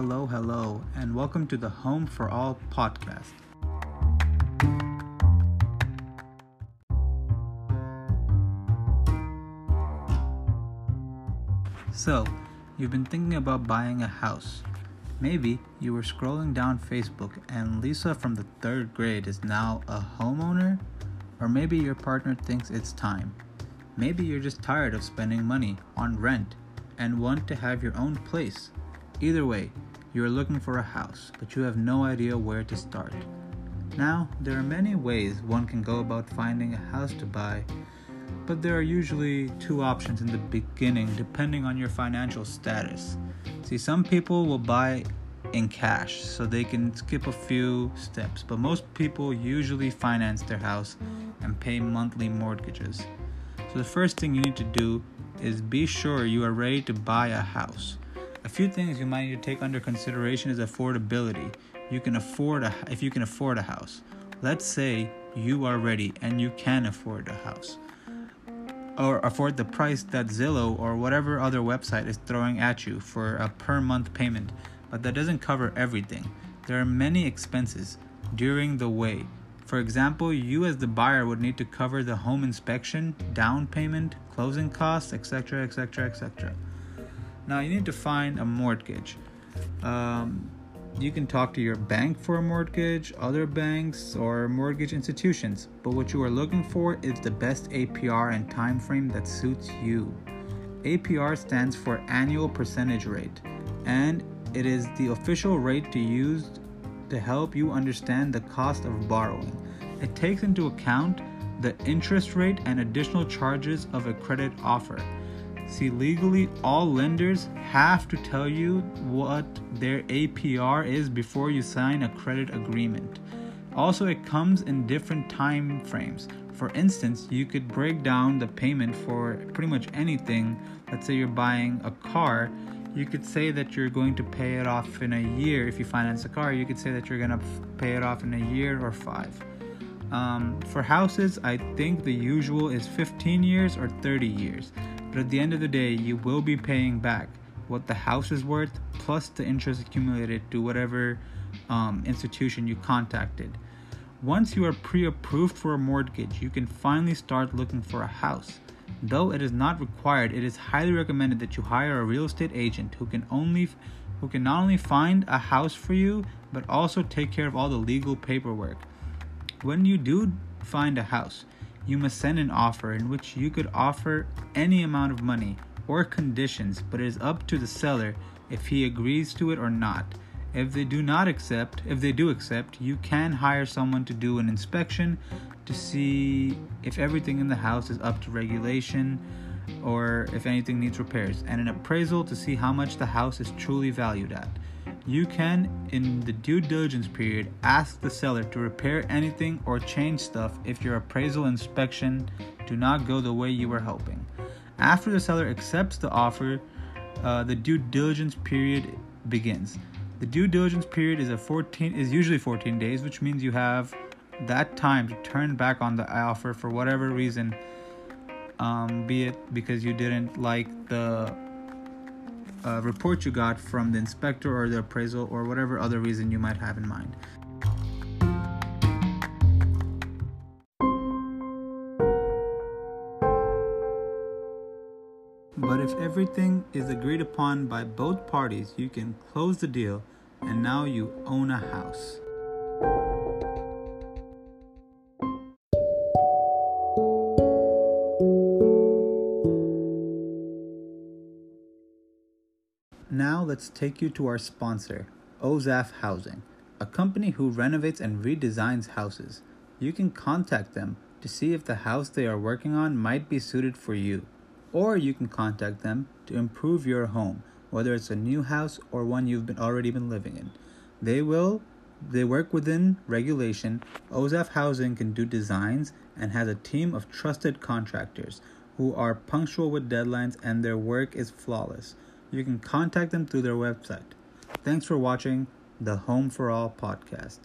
Hello, and welcome to the Home for All podcast. So, you've been thinking about buying a house. Maybe you were scrolling down Facebook and Lisa from the third grade is now a homeowner? Or maybe your partner thinks it's time. Maybe you're just tired of spending money on rent and want to have your own place. Either way, you are looking for a house, but you have no idea where to start. Now, there are many ways one can go about finding a house to buy, but there are usually two options in the beginning depending on your financial status. See, some people will buy in cash so they can skip a few steps, but most people usually finance their house and pay monthly mortgages. So the first thing you need to do is be sure you are ready to buy a house. A few things you might need to take under consideration is affordability. If you can afford a house. Let's say you are ready and you can afford a house, or afford the price that Zillow or whatever other website is throwing at you for a per month payment, but that doesn't cover everything. There are many expenses during the way. For example, you as the buyer would need to cover the home inspection, down payment, closing costs, etc., etc., etc. Now, you need to find a mortgage. You can talk to your bank for a mortgage, other banks, or mortgage institutions. But what you are looking for is the best APR and time frame that suits you. APR stands for annual percentage rate, and it is the official rate to use to help you understand the cost of borrowing. It takes into account the interest rate and additional charges of a credit offer. See, legally, all lenders have to tell you what their APR is before you sign a credit agreement. Also, it comes in different time frames. For instance, you could break down the payment for pretty much anything. Let's say you're buying a car. You could say that you're going to pay it off in a year. If you finance a car, you could say that you're going to pay it off in a year or 5. For houses, I think the usual is 15 years or 30 years. But at the end of the day, you will be paying back what the house is worth plus the interest accumulated to whatever institution you contacted. Once you are pre-approved for a mortgage, you can finally start looking for a house. Though it is not required, it is highly recommended that you hire a real estate agent who can not only find a house for you, but also take care of all the legal paperwork. When you do find a house, you must send an offer in which you could offer any amount of money or conditions, but it is up to the seller if he agrees to it or not. If they do accept, you can hire someone to do an inspection to see if everything in the house is up to regulation or if anything needs repairs, and an appraisal to see how much the house is truly valued at. You can, in the due diligence period, ask the seller to repair anything or change stuff if your appraisal inspection do not go the way you were hoping. After the seller accepts the offer, the due diligence period begins. The due diligence period is usually 14 days, which means you have that time to turn back on the offer for whatever reason, be it because you didn't like the report you got from the inspector or the appraisal or whatever other reason you might have in mind. But if everything is agreed upon by both parties, you can close the deal and now you own a house. Now let's take you to our sponsor, Ozaf Housing, a company who renovates and redesigns houses. You can contact them to see if the house they are working on might be suited for you, or you can contact them to improve your home, whether it's a new house or one you've already been living in. They work within regulation. Ozaf Housing can do designs and has a team of trusted contractors who are punctual with deadlines, and their work is flawless. You can contact them through their website. Thanks for watching the Home for All podcast.